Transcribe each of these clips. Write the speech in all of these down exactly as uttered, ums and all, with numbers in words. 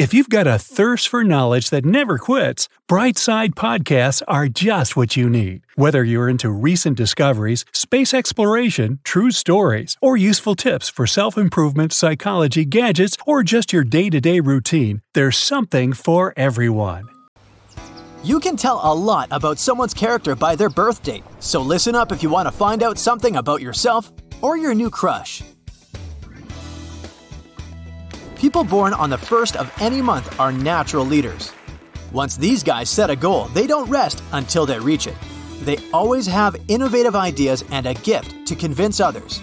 If you've got a thirst for knowledge that never quits, Brightside Podcasts are just what you need. Whether you're into recent discoveries, space exploration, true stories, or useful tips for self-improvement, psychology, gadgets, or just your day-to-day routine, there's something for everyone. You can tell a lot about someone's character by their birth date, so listen up if you want to find out something about yourself or your new crush. People born on the first of any month are natural leaders. Once these guys set a goal, they don't rest until they reach it. They always have innovative ideas and a gift to convince others.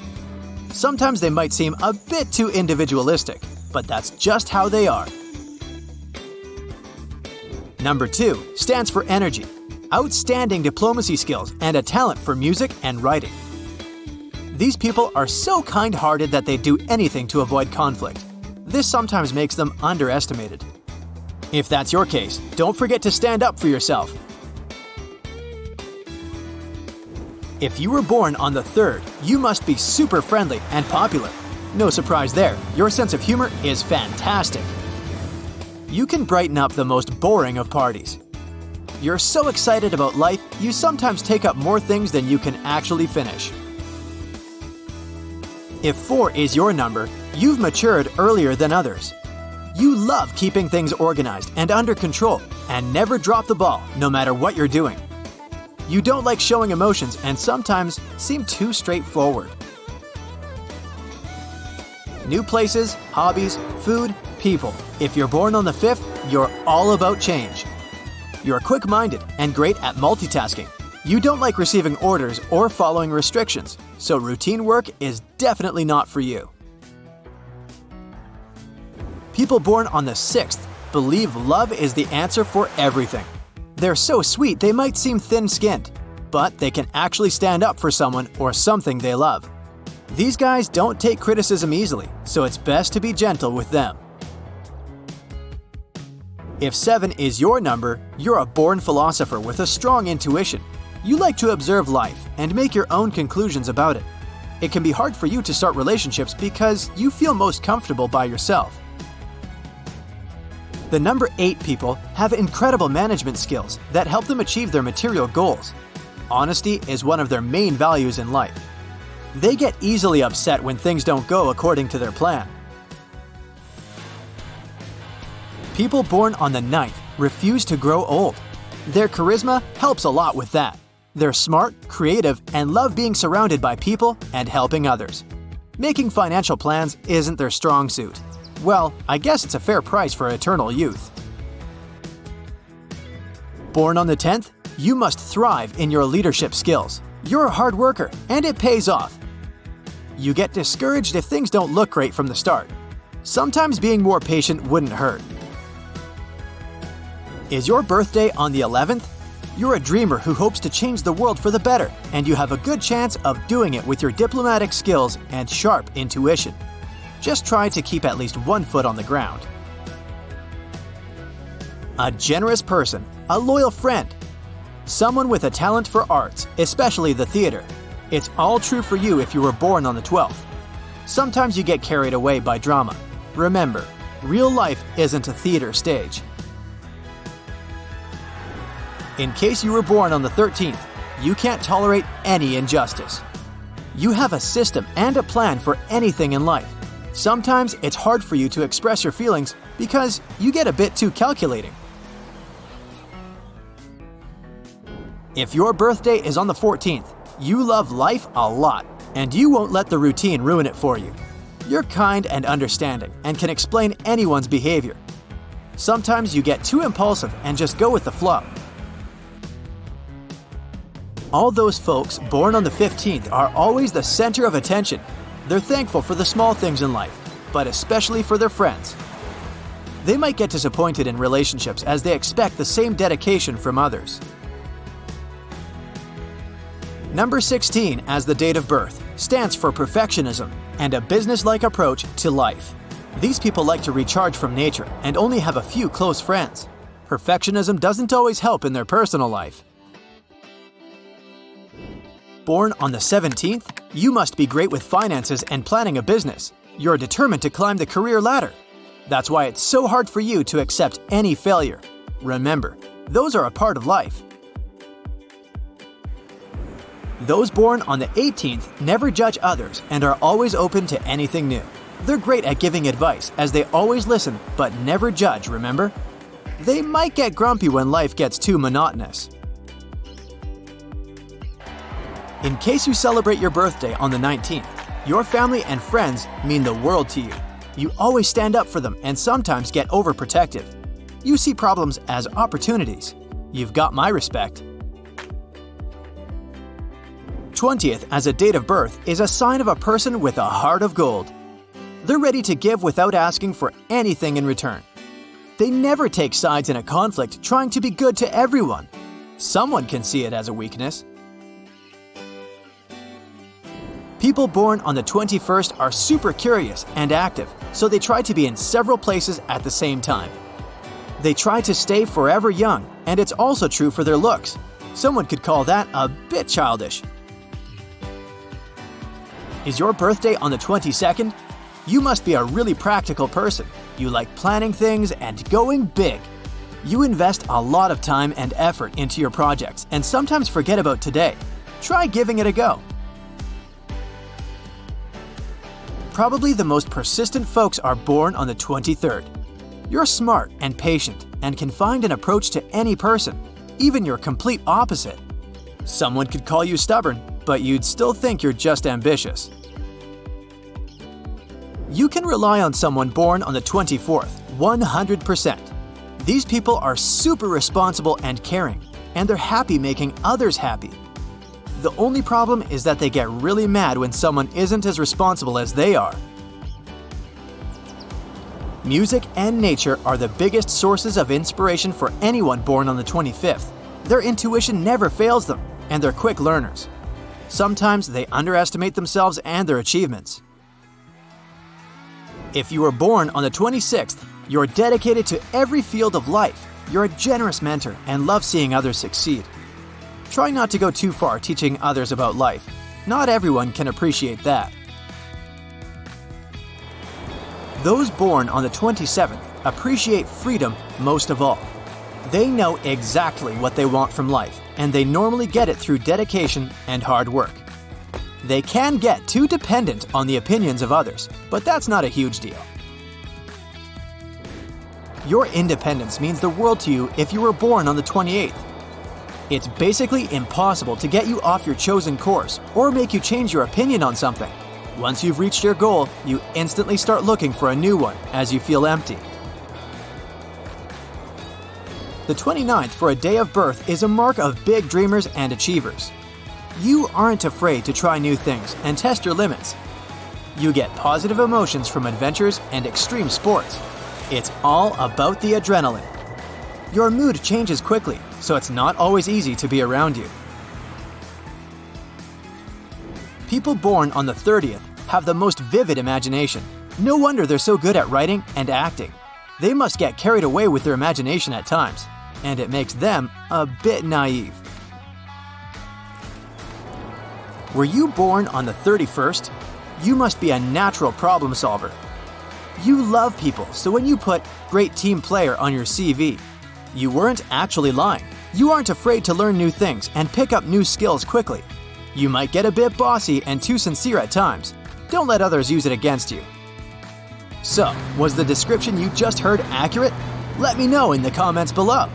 Sometimes they might seem a bit too individualistic, but that's just how they are. Number two stands for energy, outstanding diplomacy skills, and a talent for music and writing. These people are so kind-hearted that they do anything to avoid conflict. This sometimes makes them underestimated. If that's your case, don't forget to stand up for yourself. If you were born on the third, you must be super friendly and popular. No surprise there, your sense of humor is fantastic. You can brighten up the most boring of parties. You're so excited about life, you sometimes take up more things than you can actually finish. If four is your number, you've matured earlier than others. You love keeping things organized and under control and never drop the ball, no matter what you're doing. You don't like showing emotions and sometimes seem too straightforward. New places, hobbies, food, people. If you're born on the fifth, you're all about change. You're quick-minded and great at multitasking. You don't like receiving orders or following restrictions, so routine work is definitely not for you. People born on the sixth believe love is the answer for everything. They're so sweet they might seem thin-skinned, but they can actually stand up for someone or something they love. These guys don't take criticism easily, so it's best to be gentle with them. If seven is your number, you're a born philosopher with a strong intuition. You like to observe life and make your own conclusions about it. It can be hard for you to start relationships because you feel most comfortable by yourself. The number eight people have incredible management skills that help them achieve their material goals. Honesty is one of their main values in life. They get easily upset when things don't go according to their plan. People born on the ninth refuse to grow old. Their charisma helps a lot with that. They're smart, creative, and love being surrounded by people and helping others. Making financial plans isn't their strong suit. Well, I guess it's a fair price for eternal youth. Born on the tenth, you must thrive in your leadership skills. You're a hard worker, and it pays off. You get discouraged if things don't look great from the start. Sometimes being more patient wouldn't hurt. Is your birthday on the eleventh? You're a dreamer who hopes to change the world for the better, and you have a good chance of doing it with your diplomatic skills and sharp intuition. Just try to keep at least one foot on the ground. A generous person, a loyal friend, someone with a talent for arts, especially the theater. It's all true for you if you were born on the twelfth. Sometimes you get carried away by drama. Remember, real life isn't a theater stage. In case you were born on the thirteenth, you can't tolerate any injustice. You have a system and a plan for anything in life. Sometimes it's hard for you to express your feelings because you get a bit too calculating. If your birthday is on the fourteenth, you love life a lot, and you won't let the routine ruin it for you. You're kind and understanding and can explain anyone's behavior. Sometimes you get too impulsive and just go with the flow. All those folks born on the fifteenth are always the center of attention. They're thankful for the small things in life, but especially for their friends. They might get disappointed in relationships as they expect the same dedication from others. Number sixteen as the date of birth stands for perfectionism and a business-like approach to life. These people like to recharge from nature and only have a few close friends. Perfectionism doesn't always help in their personal life. Born on the seventeenth, you must be great with finances and planning a business. You're determined to climb the career ladder. That's why it's so hard for you to accept any failure. Remember, those are a part of life. Those born on the eighteenth never judge others and are always open to anything new. They're great at giving advice as they always listen but never judge, remember? They might get grumpy when life gets too monotonous. In case you celebrate your birthday on the nineteenth, your family and friends mean the world to you. You always stand up for them and sometimes get overprotective. You see problems as opportunities. You've got my respect. twentieth as a date of birth is a sign of a person with a heart of gold. They're ready to give without asking for anything in return. They never take sides in a conflict, trying to be good to everyone. Someone can see it as a weakness. People born on the twenty-first are super curious and active, so they try to be in several places at the same time. They try to stay forever young, and it's also true for their looks. Someone could call that a bit childish. Is your birthday on the twenty-second? You must be a really practical person. You like planning things and going big. You invest a lot of time and effort into your projects and sometimes forget about today. Try giving it a go. Probably the most persistent folks are born on the twenty-third. You're smart and patient and can find an approach to any person, even your complete opposite. Someone could call you stubborn, but you'd still think you're just ambitious. You can rely on someone born on the twenty-fourth, one hundred percent. These people are super responsible and caring, and they're happy making others happy. The only problem is that they get really mad when someone isn't as responsible as they are. Music and nature are the biggest sources of inspiration for anyone born on the twenty-fifth. Their intuition never fails them, and they're quick learners. Sometimes they underestimate themselves and their achievements. If you were born on the twenty-sixth, you're dedicated to every field of life. You're a generous mentor and love seeing others succeed. Try not to go too far teaching others about life. Not everyone can appreciate that. Those born on the twenty-seventh appreciate freedom most of all. They know exactly what they want from life, and they normally get it through dedication and hard work. They can get too dependent on the opinions of others, but that's not a huge deal. Your independence means the world to you if you were born on the twenty-eighth. It's basically impossible to get you off your chosen course or make you change your opinion on something. Once you've reached your goal, you instantly start looking for a new one as you feel empty. The twenty-ninth for a day of birth is a mark of big dreamers and achievers. You aren't afraid to try new things and test your limits. You get positive emotions from adventures and extreme sports. It's all about the adrenaline. Your mood changes quickly, so it's not always easy to be around you. People born on the thirtieth have the most vivid imagination. No wonder they're so good at writing and acting. They must get carried away with their imagination at times, and it makes them a bit naive. Were you born on the thirty-first? You must be a natural problem solver. You love people, so when you put great team player on your C V, you weren't actually lying. You aren't afraid to learn new things and pick up new skills quickly. You might get a bit bossy and too sincere at times. Don't let others use it against you. So, was the description you just heard accurate? Let me know in the comments below.